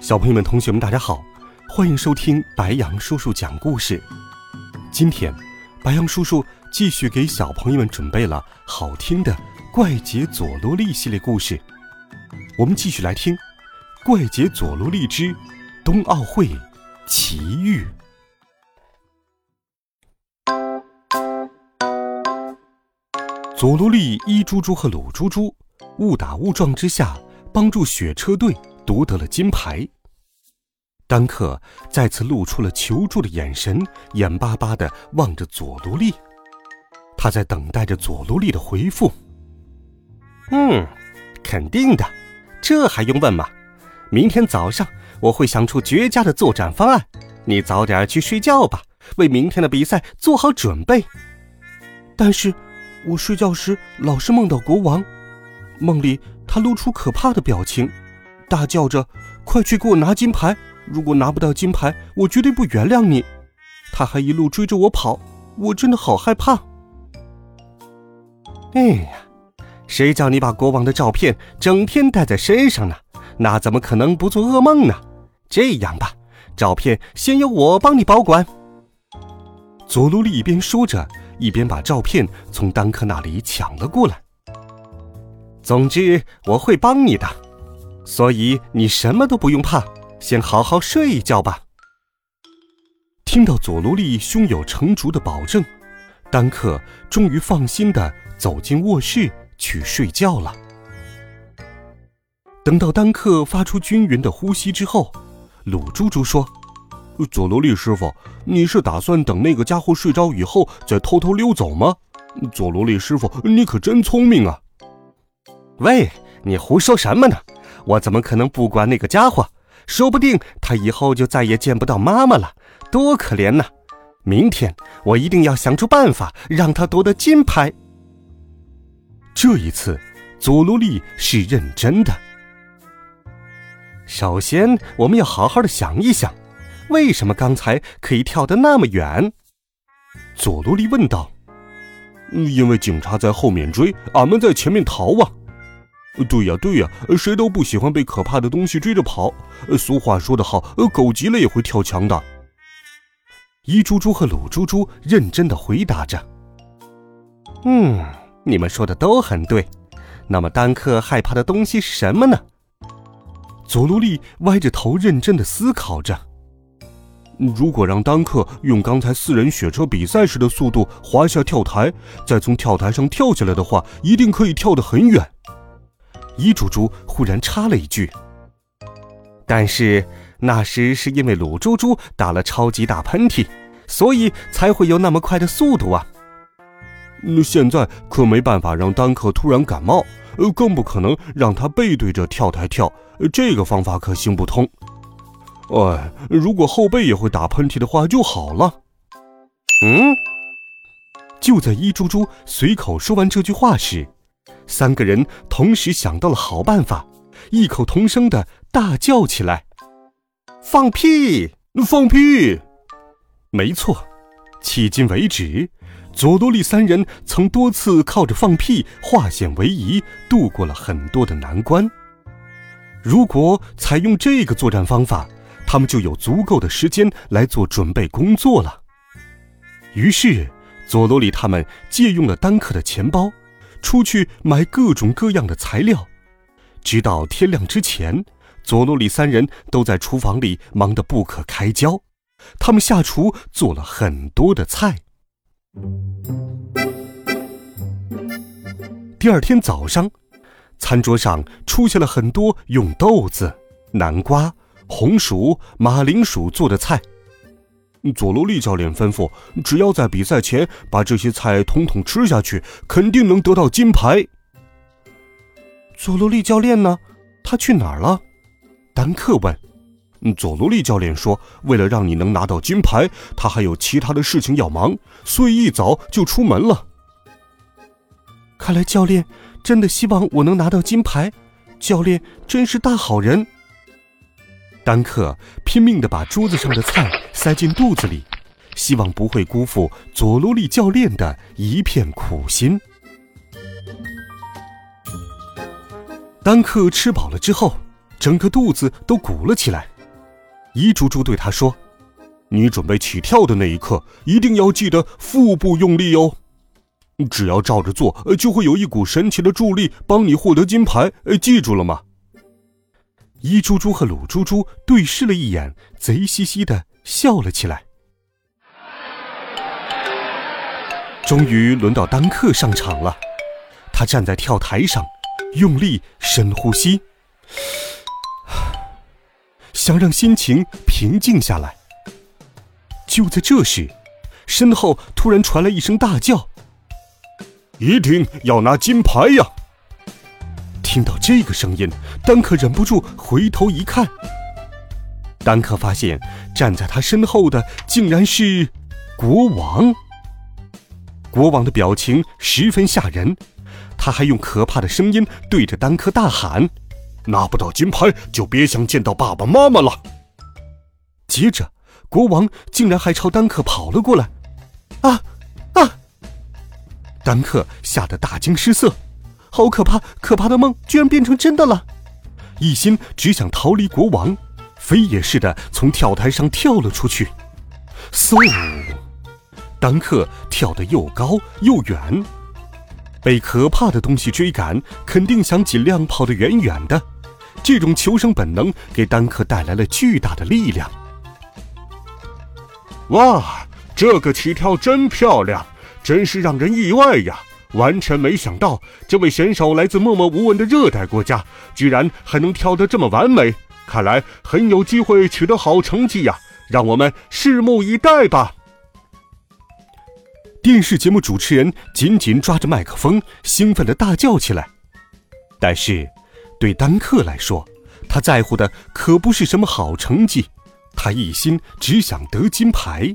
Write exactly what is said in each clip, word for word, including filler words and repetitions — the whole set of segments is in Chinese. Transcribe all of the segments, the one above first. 小朋友们同学们大家好，欢迎收听白羊叔叔讲故事。今天白羊叔叔继续给小朋友们准备了好听的怪杰佐罗利系列故事，我们继续来听怪杰佐罗利之冬奥会奇遇。佐罗利、伊猪猪和鲁猪猪误打误撞之下帮助雪车队夺得了金牌。丹克再次露出了求助的眼神，眼巴巴地望着佐罗利，他在等待着佐罗利的回复。嗯，肯定的，这还用问吗？明天早上我会想出绝佳的作战方案，你早点去睡觉吧，为明天的比赛做好准备。但是我睡觉时老是梦到国王，梦里他露出可怕的表情，大叫着快去给我拿金牌，如果拿不到金牌我绝对不原谅你。他还一路追着我跑，我真的好害怕。哎呀，谁叫你把国王的照片整天带在身上呢，那怎么可能不做噩梦呢？这样吧，照片先由我帮你保管。佐罗利一边说着一边把照片从丹克那里抢了过来。总之我会帮你的，所以你什么都不用怕，先好好睡一觉吧。听到佐罗利胸有成竹的保证，丹克终于放心地走进卧室去睡觉了。等到丹克发出均匀的呼吸之后，鲁猪猪说：佐罗利师傅，你是打算等那个家伙睡着以后再偷偷溜走吗？佐罗利师傅，你可真聪明啊。喂，你胡说什么呢？我怎么可能不管那个家伙？说不定他以后就再也见不到妈妈了，多可怜呐！明天我一定要想出办法让他夺得金牌。这一次佐罗利是认真的。首先我们要好好的想一想，为什么刚才可以跳得那么远？佐罗利问道。因为警察在后面追，俺们在前面逃啊。对呀对呀，谁都不喜欢被可怕的东西追着跑，俗话说得好，狗急了也会跳墙的。伊猪猪和鲁猪猪认真地回答着。嗯，你们说的都很对，那么丹克害怕的东西是什么呢？佐罗利歪着头认真地思考着。如果让丹克用刚才四人雪车比赛时的速度滑下跳台，再从跳台上跳下来的话，一定可以跳得很远。伊猪猪忽然插了一句，但是那时是因为鲁猪猪打了超级大喷嚏，所以才会有那么快的速度啊。现在可没办法让丹克突然感冒，更不可能让他背对着跳台跳，这个方法可行不通。哎，如果后背也会打喷嚏的话就好了。嗯，就在伊猪猪随口说完这句话时，三个人同时想到了好办法，异口同声地大叫起来：放屁！放屁！没错，迄今为止，佐罗利三人曾多次靠着放屁化险为夷，度过了很多的难关。如果采用这个作战方法，他们就有足够的时间来做准备工作了。于是，佐罗利他们借用了丹克的钱包，出去买各种各样的材料，直到天亮之前，佐罗利三人都在厨房里忙得不可开交。他们下厨做了很多的菜。第二天早上，餐桌上出现了很多用豆子、南瓜、红薯、马铃薯做的菜。佐罗利教练吩咐，只要在比赛前把这些菜统统吃下去，肯定能得到金牌。佐罗利教练呢？他去哪儿了？丹克问。佐罗利教练说，为了让你能拿到金牌，他还有其他的事情要忙，所以一早就出门了。看来教练真的希望我能拿到金牌，教练真是大好人。丹克拼命地把桌子上的菜塞进肚子里，希望不会辜负佐罗利教练的一片苦心。丹克吃饱了之后，整个肚子都鼓了起来。伊珠珠对他说，你准备起跳的那一刻，一定要记得腹部用力哦。只要照着做，就会有一股神奇的助力帮你获得金牌，记住了吗？伊珠珠和鲁珠珠对视了一眼，贼兮兮地笑了起来。终于轮到丹克上场了，他站在跳台上，用力深呼吸，想让心情平静下来。就在这时，身后突然传来一声大叫，一定要拿金牌呀！听到这个声音，丹克忍不住回头一看，丹克发现站在他身后的竟然是国王。国王的表情十分吓人，他还用可怕的声音对着丹克大喊，拿不到金牌就别想见到爸爸妈妈了。接着国王竟然还朝丹克跑了过来，啊啊！丹克吓得大惊失色，好可怕，可怕的梦居然变成真的了。一心只想逃离国王，飞也似的从跳台上跳了出去。嗖！丹克跳得又高又远，被可怕的东西追赶，肯定想尽量跑得远远的。这种求生本能给丹克带来了巨大的力量。哇，这个起跳真漂亮，真是让人意外呀！完全没想到，这位选手来自默默无闻的热带国家，居然还能跳得这么完美，看来很有机会取得好成绩呀！让我们拭目以待吧。电视节目主持人紧紧抓着麦克风，兴奋地大叫起来。但是，对丹克来说，他在乎的可不是什么好成绩，他一心只想得金牌。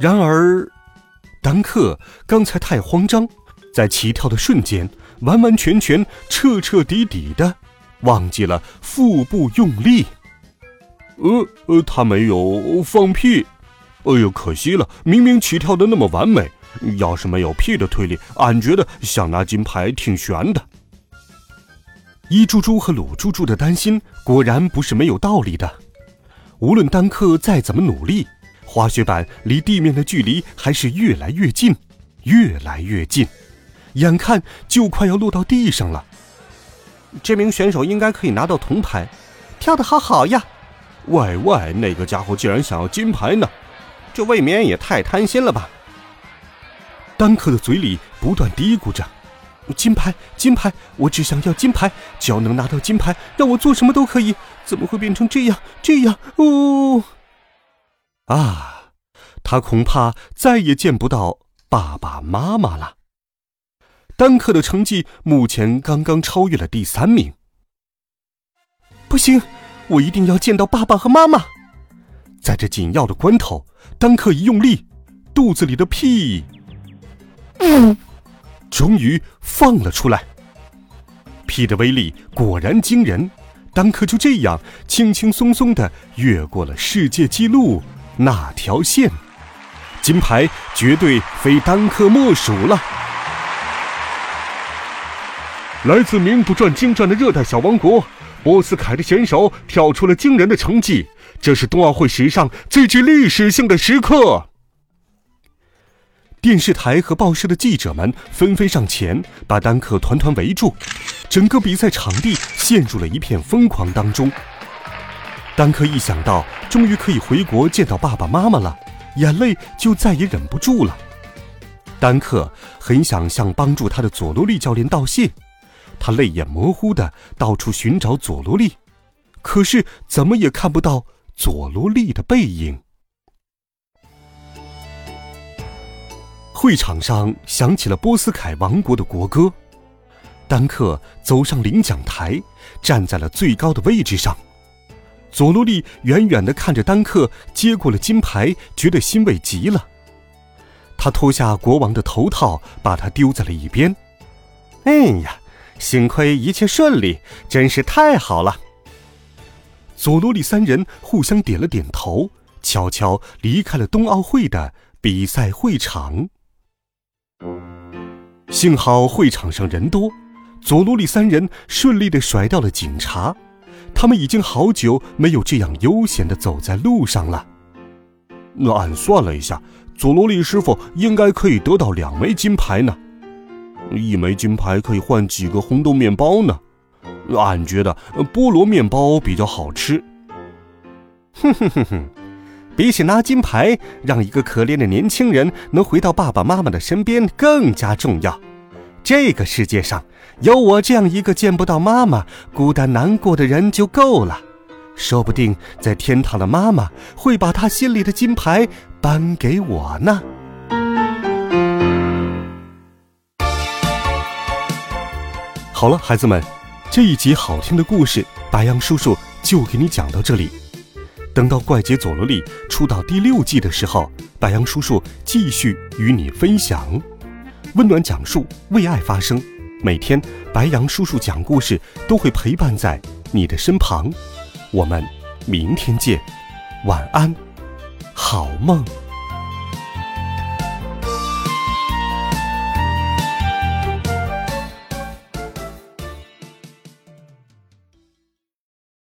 然而，丹克刚才太慌张，在起跳的瞬间，完完全全、彻彻底底的忘记了腹部用力。呃呃，他没有放屁。哎呦，可惜了，明明起跳的那么完美，要是没有屁的推力，俺觉得想拿金牌挺悬的。伊珠珠和鲁珠珠的担心果然不是没有道理的。无论丹克再怎么努力，滑雪板离地面的距离还是越来越近，越来越近，眼看就快要落到地上了。这名选手应该可以拿到铜牌，跳得好好呀！喂喂，那个家伙竟然想要金牌呢，这未免也太贪心了吧！丹克的嘴里不断嘀咕着：“金牌，金牌，我只想要金牌，只要能拿到金牌，让我做什么都可以。怎么会变成这样？这样？哦！”啊，他恐怕再也见不到爸爸妈妈了。丹克的成绩目前刚刚超越了第三名。不行，我一定要见到爸爸和妈妈。在这紧要的关头，丹克一用力，肚子里的屁，嗯，终于放了出来。屁的威力果然惊人，丹克就这样轻轻松松地越过了世界纪录那条线，金牌绝对非丹克莫属了。来自名不转经传的热带小王国，波斯凯的选手跳出了惊人的成绩，这是冬奥会史上最具历史性的时刻。电视台和报社的记者们纷纷上前，把丹克团团围住，整个比赛场地陷入了一片疯狂当中。丹克一想到终于可以回国见到爸爸妈妈了，眼泪就再也忍不住了。丹克很想向帮助他的佐罗利教练道谢，他泪眼模糊地到处寻找佐罗利，可是怎么也看不到佐罗利的背影。会场上响起了波斯凯王国的国歌，丹克走上领奖台，站在了最高的位置上。佐罗利远远地看着丹克接过了金牌，觉得欣慰极了。他脱下国王的头套，把它丢在了一边。哎呀，幸亏一切顺利，真是太好了。佐罗利三人互相点了点头，悄悄离开了冬奥会的比赛会场。幸好会场上人多，佐罗利三人顺利地甩掉了警察。他们已经好久没有这样悠闲地走在路上了。那俺算了一下，佐罗利师傅应该可以得到两枚金牌呢，一枚金牌可以换几个红豆面包呢。俺觉得菠萝面包比较好吃。哼哼哼哼，比起拿金牌，让一个可怜的年轻人能回到爸爸妈妈的身边更加重要。这个世界上有我这样一个见不到妈妈孤单难过的人就够了，说不定在天堂的妈妈会把她心里的金牌颁给我呢。好了，孩子们，这一集好听的故事白杨叔叔就给你讲到这里。等到怪杰佐罗利出到第六季的时候，白杨叔叔继续与你分享。温暖讲述，为爱发声，每天白杨叔叔讲故事都会陪伴在你的身旁。我们明天见，晚安，好梦。